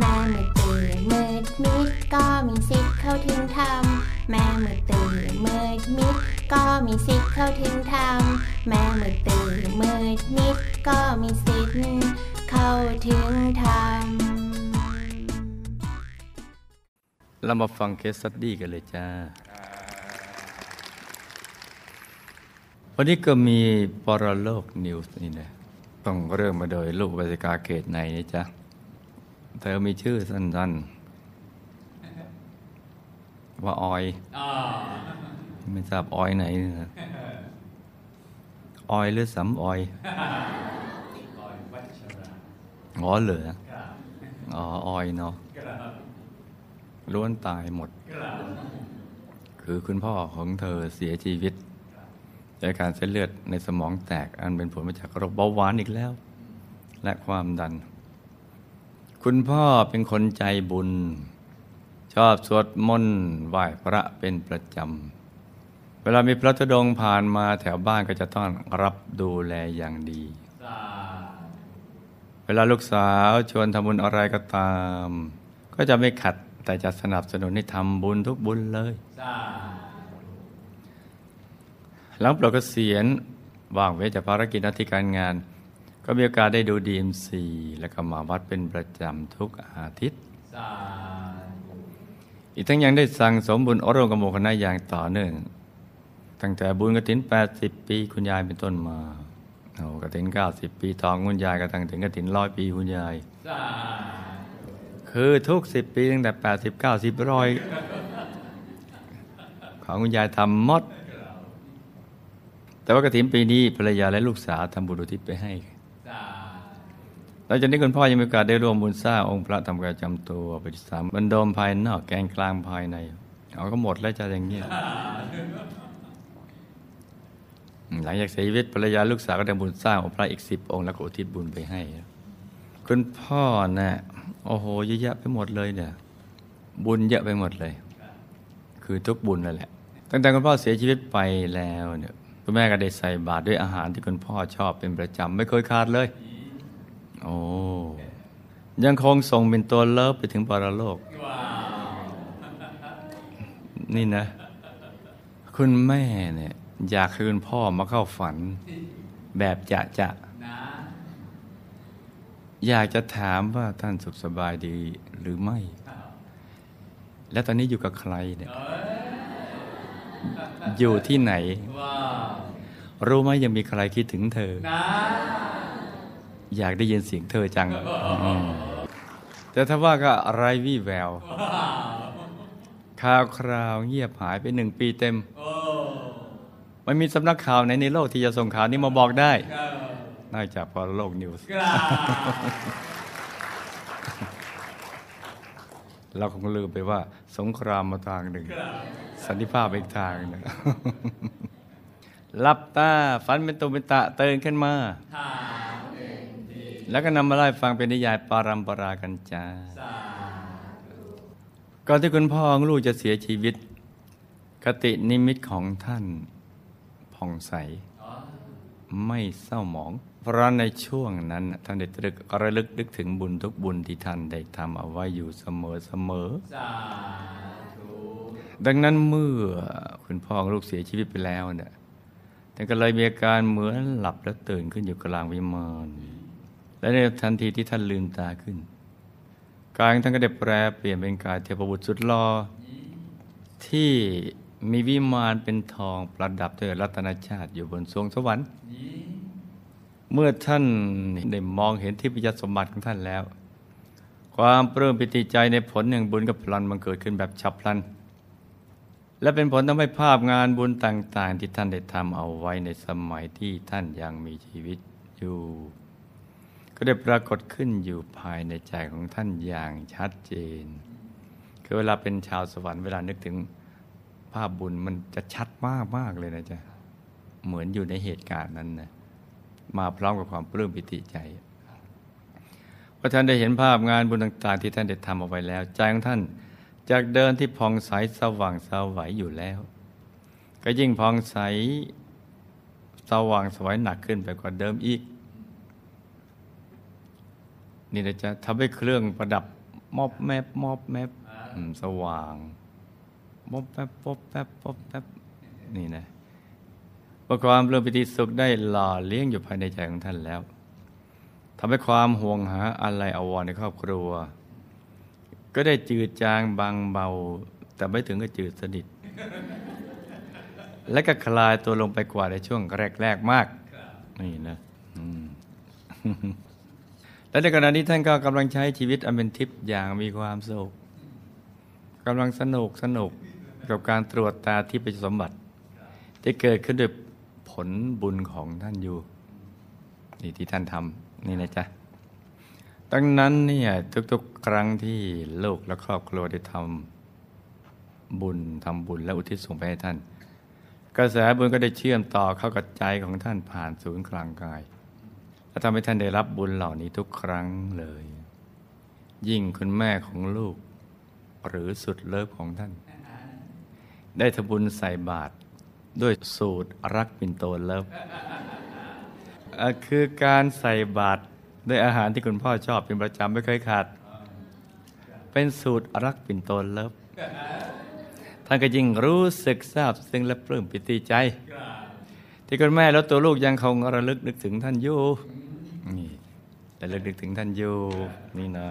แม่มืดตื่นมืดมิดก็มีสิทธิ์เข้าถึงธรรมแม่มืดตื่นมืดมิดก็มีสิทธิ์เข้าถึงธรรมแม่มืดตื่นมืดมิดก็มีสิทธิ์เข้าถึงธรรมเรามาฟังเคสสตั๊ดดี้กันเลยจ้าวันนี้ก็มีปรโลกนิวส์นี่นะต้องเริ่มมาโดยลูกบาสิกาเกตในนะจ๊ะเธอมีชื่อสั้นๆว่าออยไม่ทราบออยไหนนะออยหรือสำออยงอเหลืออ๋อออยเนาะล้วนตายหมดคือคุณพ่อของเธอเสียชีวิตจากการเส้นเลือดในสมองแตกอันเป็นผลมาจากโรคเบาหวานอีกแล้วและความดันคุณพ่อเป็นคนใจบุญชอบสวดมนต์ไหว้พระเป็นประจำเวลามีพระธุดงค์ผ่านมาแถวบ้านก็จะต้อนรับดูแลอย่างดีเวลาลูกสาวชวนทำบุญอะไรก็ตามก็จะไม่ขัดแต่จะสนับสนุนให้ทำบุญทุกบุญเลยหลังปลดเกษียณว่างเว้นจากภารกิจหน้าที่การงานก็มีโอกาสได้ดูดีเอ็มซีและก็มาวัดเป็นประจำทุกอาทิตย์อีกทั้งยังได้สั่งสมบุญอร่วมกับหมู่คณะอย่างต่อเนื่องตั้งแต่บุญกฐิน80ปีคุณยายเป็นต้นมากฐิน90ปีทองคุณยายก็ตั้งถึงกฐิน100ปีคุณยายคือทุก10ปีตั้งแต่80 90 100ของคุณยายทำหมดแต่ว่ากฐินปีนี้ภรรยาและลูกสาวทำบุญอุทิศไปให้หลังจากนี้คุณพ่อยังมีโอกาสได้ร่วมบุญสร้างองค์พระทำการจำตัวปฏิสัมพันธ์โดมภายนอกแกนกลางภายในเอาก็หมดแล้วจะอย่างเงี้ยหลังจากเสียชีวิตภรรยาลูกสาวก็ได้บุญสร้างองค์พระอีก10องค์แล้วก็อุทิศบุญไปให้คุณพ่อเนี่ยโอ้โหเยอะแยะไปหมดเลยเนี่ยบุญเยอะไปหมดเลยคือทุกบุญนั่นแหละตั้งแต่คุณพ่อเสียชีวิตไปแล้วเนี่ยคุณแม่ก็ได้ใส่บาตรด้วยอาหารที่คุณพ่อชอบเป็นประจำไม่เคยขาดเลยโอ้ยังคงส่งเป็นตัวเลิฟไปถึงปรโลกนี่นะคุณแม่เนี่ยอยากให้คุณพ่อมาเข้าฝันแบบจะอยากจะถามว่าท่านสุขสบายดีหรือไม่และตอนนี้อยู่กับใครเนี่ยอยู่ที่ไหนรู้ไหมยังมีใครคิดถึงเธออยากได้ยินเสียงเธอจังแต่ถ้าว่าก็ไร้วี่แววข่าวคราวเงียบหายไป1ปีเต็มไม่มีสำนักข่าวไหนในโลกที่จะส่งข่าวนี้มาบอกได้นอกจากพอโลกนิวส์เราคงลืมไปว่าสงครามมาทางหนึ่งสันติภาพอีกทางหนึ่งลับตาฝันเป็นตุเป็นตะเตือนขึ้นมาแล้วก็นำมาไล่ฟังเป็นนิยายปารัมปรากันจาก่อนที่คุณพ่อของลูกจะเสียชีวิตคตินิมิตของท่านผ่องใสไม่เศร้าหมองเพราะในช่วงนั้นท่านได้ตรึกระลึกนึกถึงบุญทุกบุญที่ท่านได้ทำเอาไว้อยู่เสมอเสมอดังนั้นเมื่อคุณพ่อของลูกเสียชีวิตไปแล้วเนี่ยท่านก็เลยมีอาการเหมือนหลับแล้วตื่นขึ้นอยู่กลางวิมานและในทันทีที่ท่านลืมตาขึ้นกายท่านก็ได้แปรเปลี่ยนเป็นกายเทพบุตรสุดหล่อที่มีวิมานเป็นทองประดับด้วยรัตนชาติอยู่บนสวงสวรรค์เมื่อท่านได้มองเห็นทิพยสมบัติของท่านแล้วความปลื้มปิติใจในผลแห่งบุญกับพลันบังเกิดขึ้นแบบฉับพลันและเป็นผลทำให้ภาพงานบุญต่างๆที่ท่านได้ทำเอาไว้ในสมัยที่ท่านยังมีชีวิตอยู่ก็ได้ปรากฏขึ้นอยู่ภายในใจของท่านอย่างชัดเจนคือเวลาเป็นชาวสวรรค์เวลานึกถึงภาพบุญมันจะชัดมากๆเลยนะจ๊ะเหมือนอยู่ในเหตุการณ์นั้นนะมาพร้อมกับความปลื้มปิติใจเพราะท่านได้เห็นภาพงานบุญต่างๆที่ท่านได้ทำเอาไว้แล้วใจของท่านจากเดินที่พองใสสว่างสวัยอยู่แล้วก็ยิ่งพองใสสว่างสวัยหนักขึ้นไปกว่าเดิมอีกนี่นะจ๊ะทำให้เครื่องประดับ มอบแมบมอบแมบสว่างมอบแมบมอบแมบมอบแมบนี่นะประความเรื่องปิติสุขได้หล่อเลี้ยงอยู่ภายในใจของท่านแล้วทำให้ความห่วงหาอะไรอวรในครอบครัวก็ได้จืดจางบางเบาแต่ไม่ถึงกับจืดสนิทและก็คลายตัวลงไปกว่าในช่วงแรกๆมากนี่นะและในขณะนี้ท่านก็กำลังใช้ชีวิตอันเป็นทิพย์อย่างมีความสุขกำลังสนุกกับการตรวจตาทิพย์สมบัติที่เกิดขึ้นด้วยผลบุญของท่านอยู่นี่ที่ท่านทำนี่นะจ๊ะดังนั้นเนี่ยทุกๆครั้งที่ลูกและครอบครัวได้ทำบุญและอุทิศส่งไปให้ท่านกระแสบุญก็ได้เชื่อมต่อเข้ากับใจของท่านผ่านศูนย์กลางกายและทำให้ท่านได้รับบุญเหล่านี้ทุกครั้งเลยยิ่งคุณแม่ของลูกหรือสุดเลิฟของท่านได้ทำบุญใส่บาตรด้วยสูตรรักปิ่นโตเลิฟคือการใส่บาตรด้วยอาหารที่คุณพ่อชอบเป็นประจำไม่เคยขาดเป็นสูตรรักปิ่นโตเลิฟท่านก็ยิ่งรู้สึกซาบซึ้งและปลื้มปิติใจที่คุณแม่แล้วตัวลูกยังคงระลึกนึกถึงท่านอยู่นี่ระลึกนึกถึงท่านอยู่นี่นะ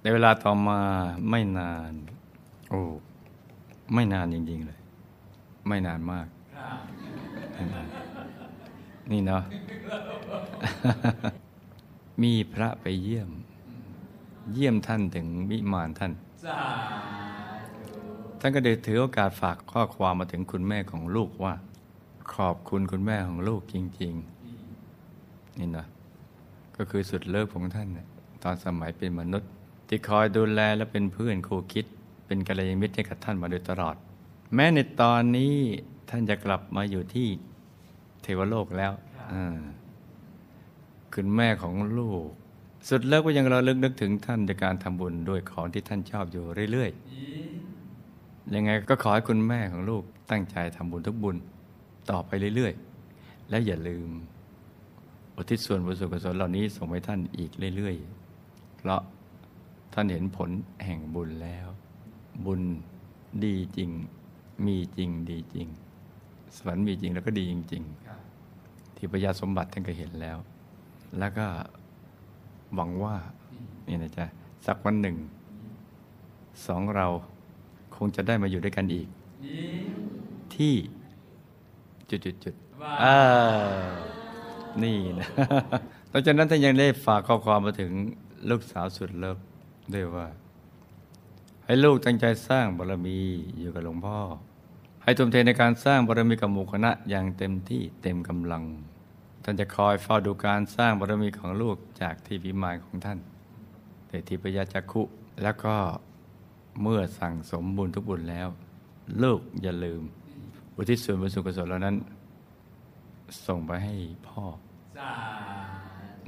ในเวลาต่อมาไม่นานโอ้ไม่นานจริงๆเลยไม่นานมาก นี่เนาะ มีพระไปเยี่ยมท่านถึงวิมานท่านท่านก็ได้ถือโอกาสฝากข้อความมาถึงคุณแม่ของลูกว่าขอบคุณคุณแม่ของลูกจริงๆนี่นะก็คือสุดเลิฟของท่านเนี่ยตอนสมัยเป็นมนุษย์ที่คอยดูแลและเป็นเพื่อนคู่คิดเป็นกัลยาณมิตรให้กับท่านมาโดยตลอดแม้ในตอนนี้ท่านจะกลับมาอยู่ที่เทวโลกแล้วคุณแม่ของลูกสุดเลิฟก็ยังระลึกนึกถึงท่านในการทำบุญด้วยของที่ท่านชอบอยู่เรื่อยๆยังไงก็ขอให้คุณแม่ของลูกตั้งใจทำบุญทุกบุญต่อไปเรื่อยๆและอย่าลืมอุทิศส่วนบุญส่วนกุศลเหล่านี้ส่งให้ท่านอีกเรื่อยๆเพราะท่านเห็นผลแห่งบุญแล้วบุญดีจริงมีจริงดีจริงสวรรค์มีจริงแล้วก็ดีจริงๆที่พญาสมบัติท่านก็เห็นแล้วแล้วก็หวังว่านี่นะจ๊ะสักวันหนึ่งสองเราคงจะได้มาอยู่ด้วยกันอีกที่จุดนี่นะหลังจากนั้นท่านยังได้ฝากข้อความมาถึงลูกสาวสุดเลิฟด้วยว่าให้ลูกตั้งใจสร้างบารมีอยู่กับหลวงพ่อให้ทุ่มเทในการสร้างบารมีกับหมู่คณะอย่างเต็มที่เต็มกำลังท่านจะคอยเฝ้าดูการสร้างบารมีของลูกจากที่วิมานของท่านในทิพยจักขุแล้วก็เมื่อสั่งสมบุญทุกบุญแล้วลูกอย่าลืมอุทิศส่วนบุญส่วนกุศลเหล่านั้นส่งไปให้พ่อ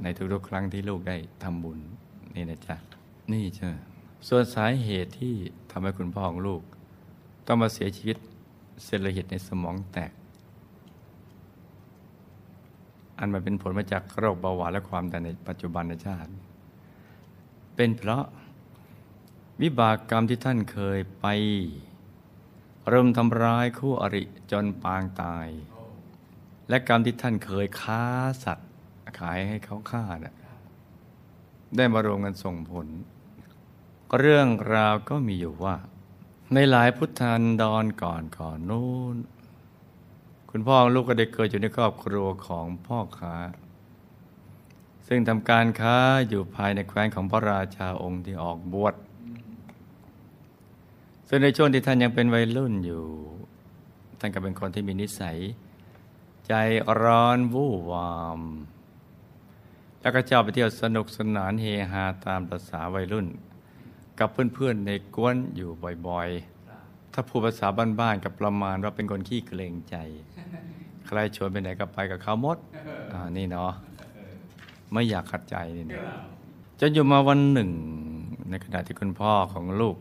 ในทุกๆครั้งที่ลูกได้ทำบุญนี่นะจ๊ะนี่ใช่ส่วนสาเหตุที่ทำให้คุณพ่อของลูกต้องมาเสียชีวิตเส้นเลือดในสมองแตกอันมาเป็นผลมาจากโรคเบาหวานและความดันในปัจจุบันในชาติเป็นเพราะวิบากกรรมที่ท่านเคยไปรุมทำร้ายคู่อริจนปางตายและกรรมที่ท่านเคยค้าสัตว์ขายให้เขาฆ่าได้มารวมกันส่งผลเรื่องราวก็มีอยู่ว่าในหลายพุทธันดรก่อนนู้นคุณพ่อลูกก็ได้เกิดอยู่ในครอบครัวของพ่อค้าซึ่งทำการค้าอยู่ภายในแคว้นของพระราชาองค์ที่ออกบวชซึ่งในช่วงที่ท่านยังเป็นวัยรุ่นอยู่ท่านก็เป็นคนที่มีนิสัยใจร้อนวู่วามแล้วก็ชอบไปเที่ยวสนุกสนานเฮฮาตามประสาวัยรุ่นกับเพื่อนๆในกวนอยู่บ่อยๆถ้าพูดภาษาบ้านๆกับประมาณว่าเป็นคนขี้เกรงใจใครชวนไปไหนก็ไปกับเขาหมดนี่เนาะไม่อยากขัดใจนี่นะจนอยู่มาวันหนึ่งในขณะที่คุณพ่อของลูก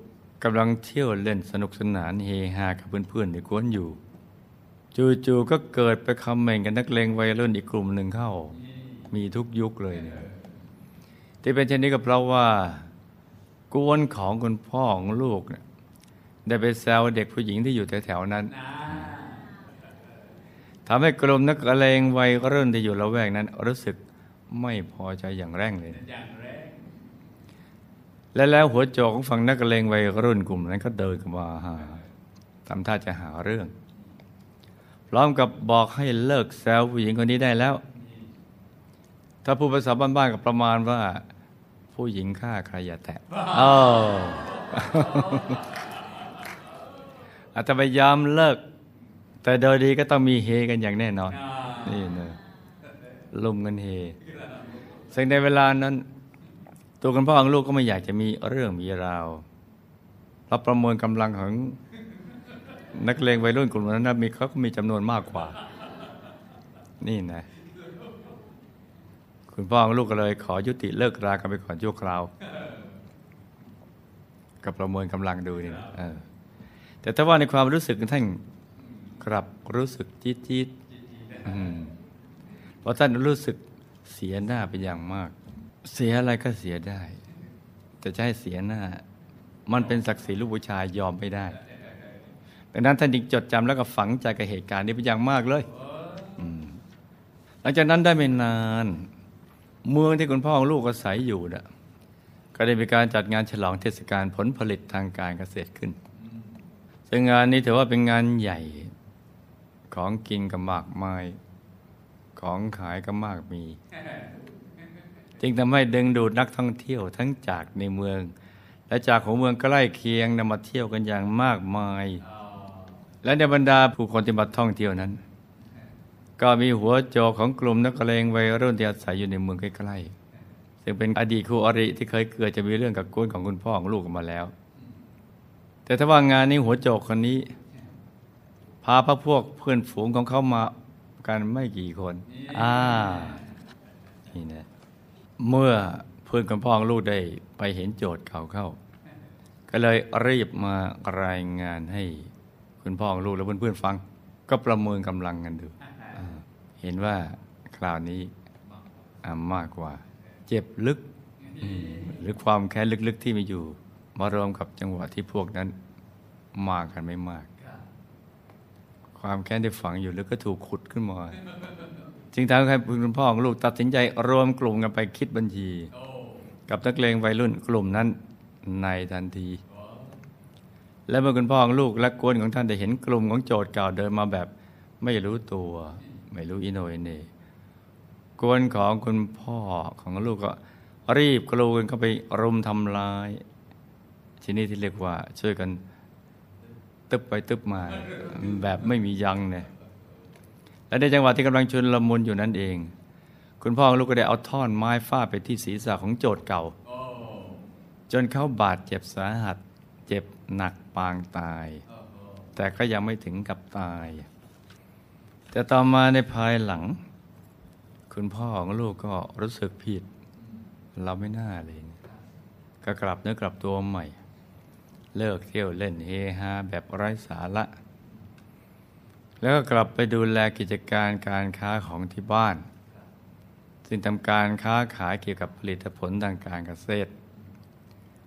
กำลังเที่ยวเล่นสนุกสนานเฮฮากับเพื่อนๆในกวนอยู่จู่ๆก็เกิดไปคอมเมนต์กับนักเลงวัยรุ่นอีกกลุ่มหนึ่งเข้ามีทุกยุคเลยเนี่ย ที่เป็นเช่นนี้ก็เพราะว่ากวนของคุณพ่อของลูกเนี่ยได้ไปแซวเด็กผู้หญิงที่อยู่แถวๆนั้นทำให้กลุ่มนักเลงวัยรุ่นที่อยู่ละแวกนั้นรู้สึกไม่พอใจอย่างแรงเลยและแล้วหัวโจกของฝั่งนักเลงวัยรุ่นกลุ่มนั้นก็เดินเข้ามาหาทำท่าจะหาเรื่องพร้อมกับบอกให้เลิกแซวผู้หญิงคนนี้ได้แล้วถ้าพูดภาษาบ้านๆกับประมาณว่าผู้หญิงฆ่าใครอย่าแตะอาจจะพยายามเลิกแต่โดยดีก็ต้องมีเฮกันอย่างแน่นอนนี่นะลุมกันเฮซึ่งในเวลานั้นตัวคุณพ่อของลูกก็ไม่อยากจะมีเรื่องมีราวรับประเมินกำลังของนักเลงวัยรุ่นกลุ่มนั้นมีเขาก็มีจำนวนมากกว่านี่นะคุณพ่อของลูกก็เลยขอยุติเลิกรากันไปก่อนชั่วคราวกับประเมินกำลังดูนี่นะแต่ถ้าว่าในความรู้สึกท่านกลับรู้สึกจี๊ดเพราะท่านรู้สึกเสียหน้าเป็นอย่างมากเสียอะไรก็เสียได้แต่จะให้เสียหน้ามันเป็นศักดิ์ศรีลูกผู้ชายยอมไม่ได้ดังนั้นท่านจึงจดจำแล้วก็ฝังใจกับเหตุการณ์นี้เป็นอย่างมากเลยหลังจากนั้นได้ไม่นานเมืองที่คุณพ่อของลูกอาศัยอยู่นะก็ได้มีการจัดงานฉลองเทศกาลผลผลิตทางการเกษตรขึ้นซึ่งงานนี้ถือว่าเป็นงานใหญ่ของกินก็มากมายของขายก็มากมีจึงทำให้ดึงดูดนักท่องเที่ยวทั้งจากในเมืองและจากของเมืองใกล้เคียงนำมาเที่ยวกันอย่างมากมายและในบรรดาผู้คนที่มาท่องเที่ยวนั้นก็มีหัวโจกของกลุ่มนักเลงวัยรุ่นที่อาศัยอยู่ในเมืองใกล้ๆซึ่งเป็นอดีตคู่อริที่เคยเกิดจะมีเรื่องกับกวนของคุณพ่อของลูกกันมาแล้วแต่ถ้าว่างานนี้หัวโจกคนนี้พาพวกเพื่อนฝูงของเขามากันไม่กี่คนนี่นะเมื่อเพื่อนของพ่อของลูกได้ไปเห็นโจทย์เขาเข้าก็เลยรีบมารายงานให้คุณพ่อของลูกและเพื่อนๆฟังก็ประเมินกำลังกันดูเห็นว่าคราวนี้มากกว่าเจ็บลึกหรือความแค้นลึกๆที่มีอยู่มารวมกับจังหวะที่พวกนั้นมากันไม่มากความแค้นที่ฝังอยู่แล้วก็ถูกขุดขึ้นมาจึงทำให้คุณพ่อของลูกตัดสินใจรวมกลุ่มกันไปคิดบัญชีกับนักเลงวัยรุ่นกลุ่มนั้นในทันทีและเมื่อคุณพ่อของลูกและกวนของท่านได้เห็นกลุ่มของโจทย์เก่าเดินมาแบบไม่รู้ตัวไม่รู้อิโนอิเนกวนของคุณพ่อของลูกก็รีบกรูกันเข้าไปรุมทำร้ายชนิดที่เรียกว่าช่วยกันตึบไปตึบมาแบบไม่มียั้งเนี่ยและในจังหวะที่กำลังชุลมุนอยู่นั่นเองคุณพ่อลูกก็ได้เอาท่อนไม้ฟาดไปที่ศีรษะของโจทย์เก่าจนเขาบาดเจ็บสาหัสเจ็บหนักปางตายแต่ก็ยังไม่ถึงกับตายแต่ต่อมาในภายหลังคุณพ่อของลูกก็รู้สึกผิดเราไม่น่าเลยก็กลับเนื้อกลับตัวใหม่เลิกเที่ยวเล่นเฮฮาแบบไร้สาระแล้วก็กลับไปดูแลกิจการการค้าของที่บ้านซึ่งทำการค้าขายเกี่ยวกับผลิตผลทางการเกษตร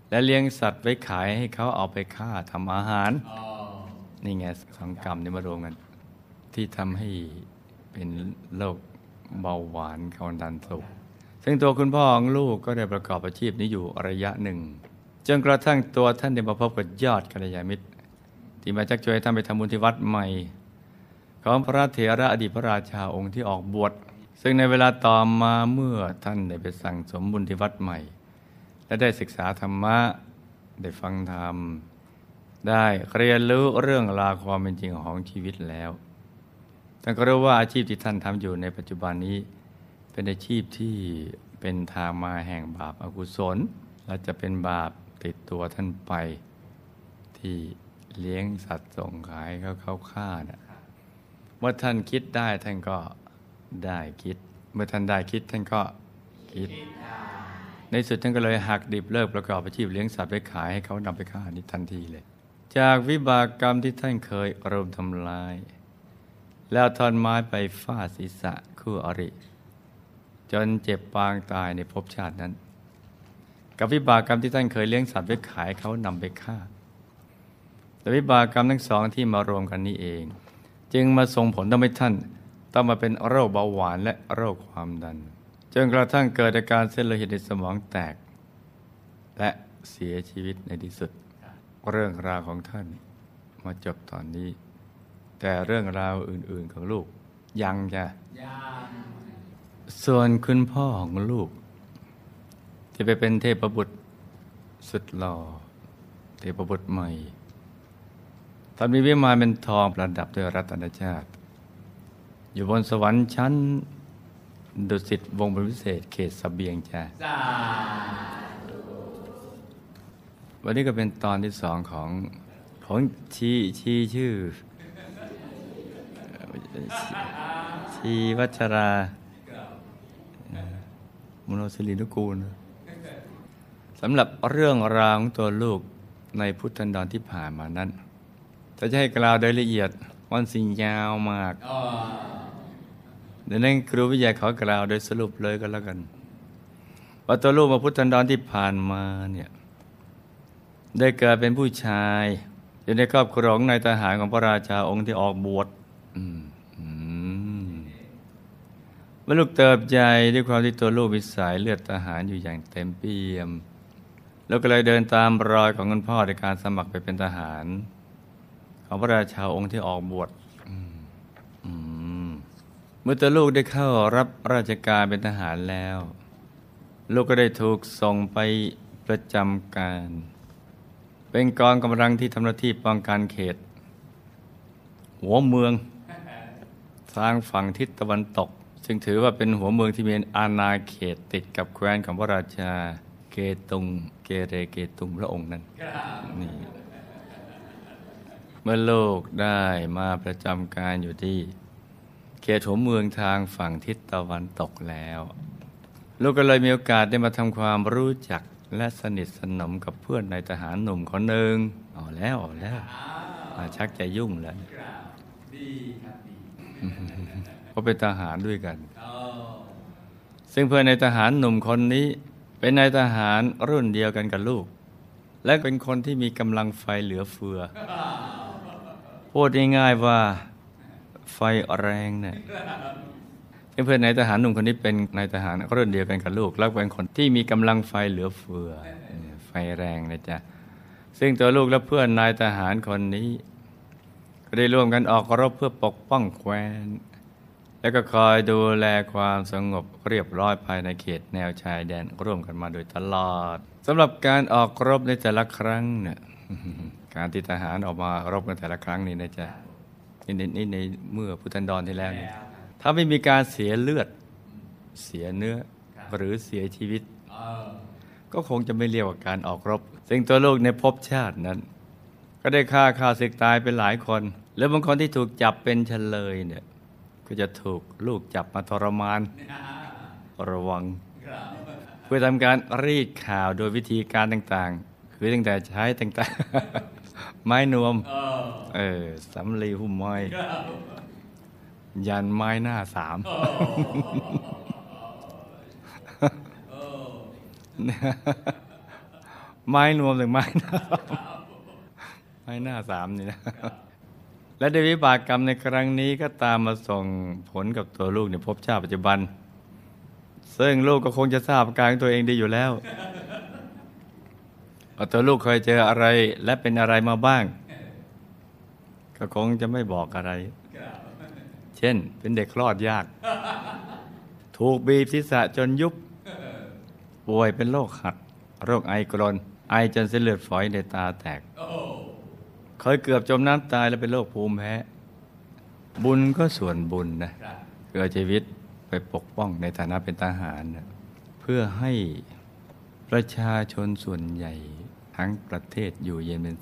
และเลี้ยงสัตว์ไว้ขายให้เขาเอาไปฆ่าทำอาหารนี่ไงสองกรรมนี่มารวมกันที่ทำให้เป็นโรคเบาหวานความดันสูงซึ่งตัวคุณพ่อของลูกก็ได้ประกอบอาชีพนี้อยู่ระยะหนึ่งจนกระทั่งตัวท่านได้มาพบกับยอดกัลยาณมิตรที่มาชักชวนให้ท่านไปทำบุญที่วัดใหม่ของพระเถระอดีตพระราชาองค์ที่ออกบวชซึ่งในเวลาต่อมาเมื่อท่านได้ไปสั่งสมบุญที่วัดใหม่และได้ศึกษาธรรมะได้ฟังธรรมได้เรียนรู้เรื่องราวความเป็นจริงของชีวิตแล้วท่านก็รู้ว่าอาชีพที่ท่านทำอยู่ในปัจจุบันนี้เป็นอาชีพที่เป็นทางมาแห่งบาปอกุศลและจะเป็นบาปติดตัวท่านไปที่เลี้ยงสัตว์ส่งขายเขาฆ่านะเมื่อท่านคิดได้ท่านก็ได้คิดเมื่อท่านได้คิดท่านก็คิดในสุดท่านก็เลยหักดิบเลิกประกอบอาชีพเลี้ยงสัตว์ไปขายให้เขานำไปฆ่านี่ทันทีเลยจากวิบากกรรมที่ท่านเคยอารมณ์ทำลายแล้วท่อนไม้ไปฟาดศีรษะคู่อริจนเจ็บปางตายในภพชาตินั้น กับวิบากกรรมที่ท่านเคยเลี้ยงสัตว์ไว้ขายเขานำไปฆ่าแต่วิบากกรรมทั้งสองที่มารวมกันนี้เองจึงมาส่งผลทำให้ท่านต้องมาเป็นโรคเบาหวานและโรคความดันจนกระทั่งเกิดอาการเส้นโลหิตในสมองแตกและเสียชีวิตในที่สุดเรื่องราวของท่านมาจบตอนนี้แต่เรื่องราวอื่นๆของลูกยังจะส่วนคุณพ่อของลูกจะไปเป็นเทพบุตรสุดหล่อเทพบุตรใหม่ท่านมีวิมานเป็นทองประดับด้วยรัตนชาติอยู่บนสวรรค์ชั้นดุสิตวงบริเศษเขตเสบียงจ้าวันนี้ก็เป็นตอนที่สองของชี้ชื่อชีวัชรามโนศิรินุกูลสำหรับเรื่องราวของตัวลูกในพุทธันดรที่ผ่านมานั้นจะให้กล่าวโดยละเอียดวันสิ่งยาวมากเดี๋ยวนั้นครูวิทยาขอกล่าวโดยสรุปเลยก็แล้วกันว่าตัวลูกมาพุทธันดรที่ผ่านมาเนี่ยได้เกิดเป็นผู้ชายอยู่ในครอบครองในทหารของพระราชาองค์ที่ออกบวชเมื่อลูกเติบใหญ่ด้วยความที่ตัวลูกมีสายเลือดทหารอยู่อย่างเต็มเปี่ยมแล้วก็เลยเดินตามรอยของคุณพ่อในการสมัครไปเป็นทหารของพระราชาองค์ที่ออกบวชเมื่อตัวลูกได้เข้ารับราชการเป็นทหารแล้วลูกก็ได้ถูกส่งไปประจำการเป็นกองกำลังที่ทำหน้าที่ป้องกันเขตหัวเมืองทางฝั่งทิศตะวันตกซึ่งถือว่าเป็นหัวเมืองที่มีอาณาเขตติดกับแคว้นของพระราชาเกเรเกตุงพระองค์นั้นนี่เมื่อโลกได้มาประจำการอยู่ที่เขตหัวเมืองทางฝั่งทิศตะวันตกแล้วโลกก็เลยมีโอกาสได้มาทำความรู้จักและสนิทสนมกับเพื่อนในทหารหนุ่มคนหนึ่งเอาแล้วชักจะยุ่งแล้วเพราะเป็นทหารด้วยกันซึ่งเพื่อนในทหารหนุ่มคนนี้เป็นนายทหารรุ่นเดียวกันกับลูกและเป็นคนที่มีกำลังไฟเหลือเฟือพูดง่ายๆว่าไฟแรงเนี่ยเพื่อนนายทหารหนุ่มคนนี้เป็นนายทหารรุ่นเดียวกันกับลูกและเป็นคนที่มีกำลังไฟเหลือเฟือไฟแรงนะจ๊ะซึ่งตัวลูกและเพื่อนนายทหารคนนี้ก็ได้ร่วมกันออกรบเพื่อปกป้องแคว้นและก็คอยดูแลความสงบเรียบร้อยภายในเขตแนวชายแดนร่วมกันมาโดยตลอดสำหรับการออกรบในแต่ละครั้งเนี่ยการที่ทหารออกมารบกันแต่ละครั้งนี่นะจ๊ะนี่ในเมื่อพุทธันดรที่แล้วถ้าไม่มีการเสียเลือดเสียเนื้อหรือเสียชีวิตก็คงจะไม่เรียกว่าการออกรบซึ่งตัวลูกในภพชาตินั้นก็ได้ฆ่าศึกตายไปหลายคนแล้วบางคนที่ถูกจับเป็นเฉลยเนี่ยก็จะถูกลูกจับมาทรมานระวังเพื่อทำการรีดข่าวโดยวิธีการต่างๆคือตั้งแต่ใช้ต่างๆไม้นวมสำลีหุ้มม้อยยันไม้หน้าสาม ไม้นวมถึงไม้หน้าไม้หน้าสามนี่นะ และด้วยวิบากกรรมในครั้งนี้ก็ตามมาส่งผลกับตัวลูกในภพชาติปัจจุบันซึ่งลูกก็คงจะทราบกายของตัวเองดีอยู่แล้วว่าตัวลูกเคยเจออะไรและเป็นอะไรมาบ้างก็คงจะไม่บอกอะไรเช่นเป็นเด็กคลอดยากถูกบีบศีรษะจนยุบป่วยเป็นโรคหัดโรคไอกรนไอจนเส้นเลือดฝอยในตาแตกเคยเกือบจมน้ำตายแล้วเป็นโรคภูมิแพ้บุญก็ส่วนบุญนะคือเอาชีวิตไปปกป้องในฐานะเป็นทหารนะเพื่อให้ประชาชนส่วนใหญ่ทั้งประเทศอยู่เย็นเป็น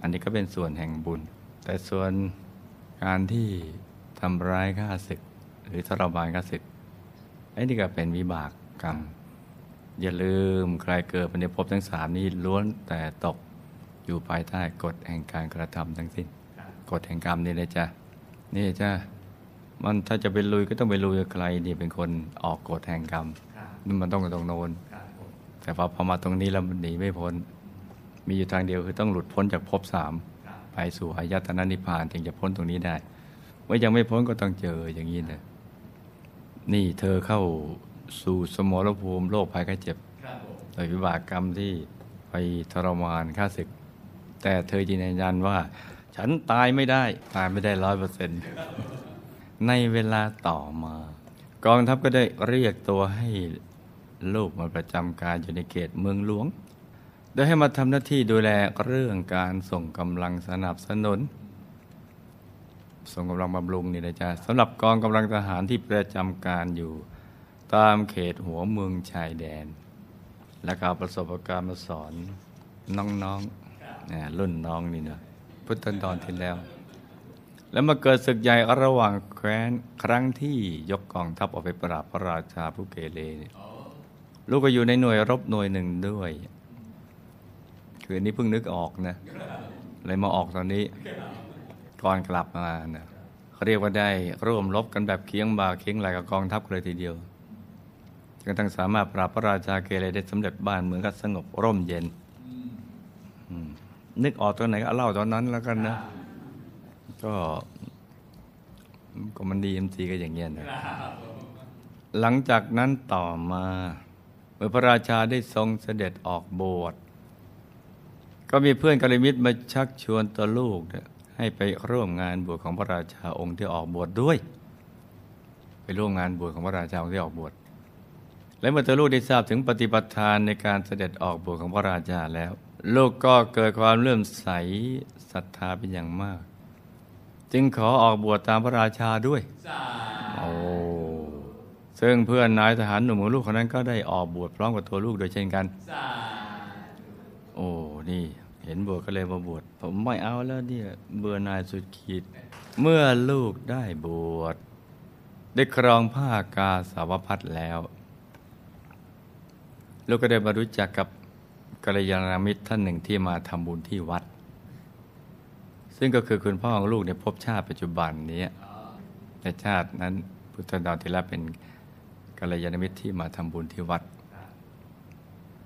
อันนี้ก็เป็นส่วนแห่งบุญแต่ส่วนการที่ทำร้ายฆ่าศึกหรือทรมานฆ่าศึกไอ้นี่ก็เป็นวิบากกรรมอย่าลืมใครเกิดในภพทั้งสามนี้ล้วนแต่ตกอยู่ภายใต้กฎแห่งการกระทำทั้งสิ้นกฎแห่งกรรมนี่นะจ๊ะนี่จ้ะมันถ้าจะไปลุยก็ต้องไปลุยกับใครนี่เป็นคนออกกฎแห่งกรรมมันต้องกับตรงโน้น แต่พอมาตรงนี้เราหนีไม่พ้นมีอยู่ทางเดียวคือต้องหลุดพ้นจากภพสามไปสู่อายตนะนิพพานถึงจะพ้นตรงนี้ได้เมื่อยังไม่พ้นก็ต้องเจออย่างนี้นะนี่เธอเข้าสู่สมรภูมิโรคภัยไข้เจ็บโดยวิบากกรรมที่ไปทรมานฆ่าศึกแต่เธอยืนยันว่าฉันตายไม่ได้ 100% ในเวลาต่อมากองทัพก็ได้เรียกตัวให้ลูกมาประจำการอยู่ในเขตเมืองหลวงโดยให้มาทำหน้าที่ดูแลเรื่องการส่งกำลังสนับสนุนส่งกำลังบำรุงนี่นะจ๊ะสำหรับกองกำลังทหารที่ประจำการอยู่ตามเขตหัวเมืองชายแดนและการประสบการณ์มาสอนน้องๆรุ่นน้องนี่นะพุทธันดรที่แล้วแล้วมาเกิดศึกใหญ่ระหว่างแคว้นครั้งที่ยกกองทัพออกไปปราบพระราชาผู้เกเรเนี่ยลูกก็อยู่ในหน่วยรบหน่วยหนึ่งด้วยคืออันนี้เพิ่งนึกออกนะเลยมาออกตอนนี้ก่อนกลับมานะเขาเรียกว่าได้ร่วมรบกันแบบเคียงบ่าเคียงไหลกับกองทัพเลยทีเดียวจนกระทั่งสามารถปราบพระราชาเกเรได้สำเร็จบ้านเมืองก็สงบร่มเย็นนึกออกตอนไหนก็เล่าตอนนั้นแล้วกันนะก็มันดี MC ก็อย่างเงี้ยนะหลังจากนั้นต่อมาเมื่อพระราชาได้ทรงเสด็จออกบวชก็มีเพื่อนกัลยาณมิตรมาชักชวนตัวลูกให้ไปร่วมงานบวชของพระราชาองค์ที่ออกบวชด้วยไปร่วมงานบวชของพระราชาองค์ที่ออกบวชและเมื่อตัวลูกได้ทราบถึงปฏิปทานในการเสด็จออกบวชของพระราชาแล้วลูกก็เกิดความเลื่อมใสศรัทธาเป็นอย่างมากจึงขอออกบวชตามพระราชาด้วยซึ่งเพื่อนนายทหารหนุ่มของลูกคนนั้นก็ได้ออกบวชพร้อมกับตัวลูกโดยเช่นกันโอ้นี่เห็นบวชก็เลยมาบวชผมไม่เอาแล้วเนี่ยเบื่อนายสุดขีดเมื่อลูกได้บวชได้ครองผ้ากาสาวพัสแล้วลูกก็ได้มารู้จักกับกัลยาณมิตรท่านหนึ่งที่มาทำบุญที่วัดซึ่งก็คือคุณพ่อของลูกในภพชาติปัจจุบันนี้ในชาตินั้นพุทธดาวติละเป็นกัลยาณมิตรที่มาทำบุญที่วัด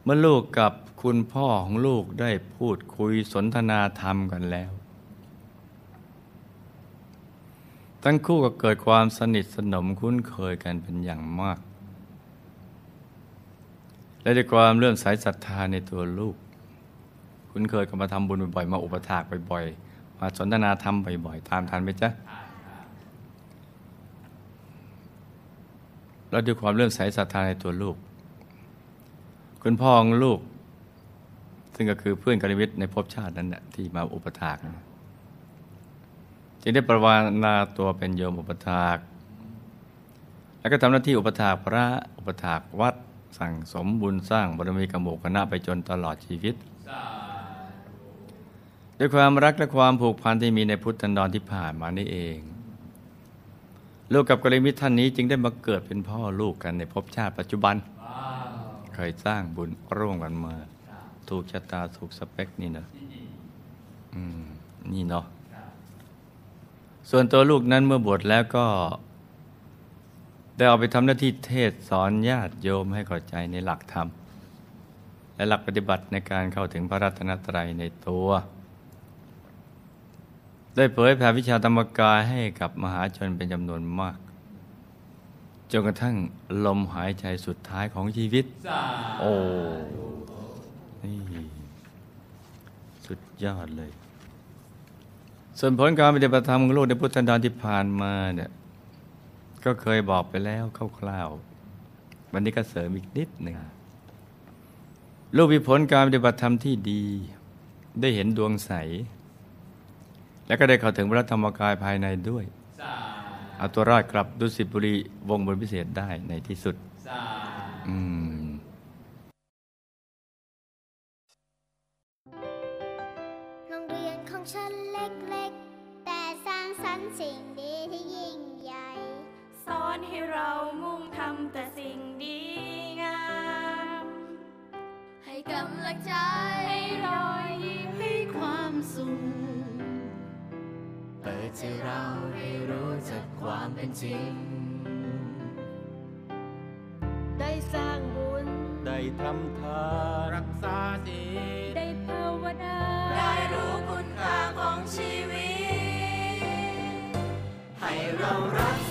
เมื่อลูกกับคุณพ่อของลูกได้พูดคุยสนทนาธรรมกันแล้วทั้งคู่ก็เกิดความสนิทสนมคุ้นเคยกันเป็นอย่างมากและด้วยความเลื่อมใสศรัทธาในตัวลูกคุ้นเคยกันมาทำบุญบ่อยๆมาอุปถากบ่อยๆมาสนทนาธรรมบ่อยๆตามทันไหมจ๊ะและด้วยความเลื่อมใสศรัทธาในตัวลูกคุณพ่อของลูกซึ่งก็คือเพื่อนกัลยาณมิตรในภพชาตินั้นน่ะที่มาอุปถากจึงได้ประวานาตัวเป็นโยมอุปถากแล้วก็ทำหน้าที่อุปถากพระอุปถากวัดสั่งสมบุญสร้างบารมีกับหมู่คณะไปจนตลอดชีวิตด้วยความรักและความผูกพันที่มีในพุทธันดรที่ผ่านมานี่เองลูกกับกัลยาณมิตรท่านนี้จึงได้มาเกิดเป็นพ่อลูกกันในภพชาติปัจจุบันเคยสร้างบุญร่วมกันมาถูกชะตาถูกสเปคนี่นะนี่เนาะส่วนตัวลูกนั้นเมื่อบวชแล้วก็ได้เอาไปทำหน้าที่เทศสอนญาติโยมให้เข้าใจในหลักธรรมและหลักปฏิบัติในการเข้าถึงพระรัตนตรัยในตัวได้เผยแผ่วิชาธรรมกายให้กับมหาชนเป็นจำนวนมากจนกระทั่งลมหายใจสุดท้ายของชีวิตโอ้นี่สุดยอดเลยส่วนผลการปฏิบัติธรรมของลูกในพุทธันดรที่ผ่านมาเนี่ยก็เคยบอกไปแล้วคร่าวๆวันนี้ก็เสริมอีกนิดหนึ่งลูกมีผลการปฏิบัติธรรมที่ดีได้เห็นดวงใสและก็ได้เข้าถึงพระธรรมกายภายในด้วยเอาตัวรอดกลับดุสิตบุรีวงบนพิเศษได้ในที่สุดโรงเรียนของฉันเล็กๆแต่สร้างสรรค์สิ่งดีที่ยิ่งใหญ่สอนให้เรามุ่งทำแต่สิ่งดีงามให้กำลังใจให้รอยยิ้มให้ความสุขเปิดใจเราให้รู้จักความเป็นจริงได้สร้างบุญได้ท ำทานรักษาศีลได้ภาวนาได้รู้คุณค่าของชีวิตให้เรารัก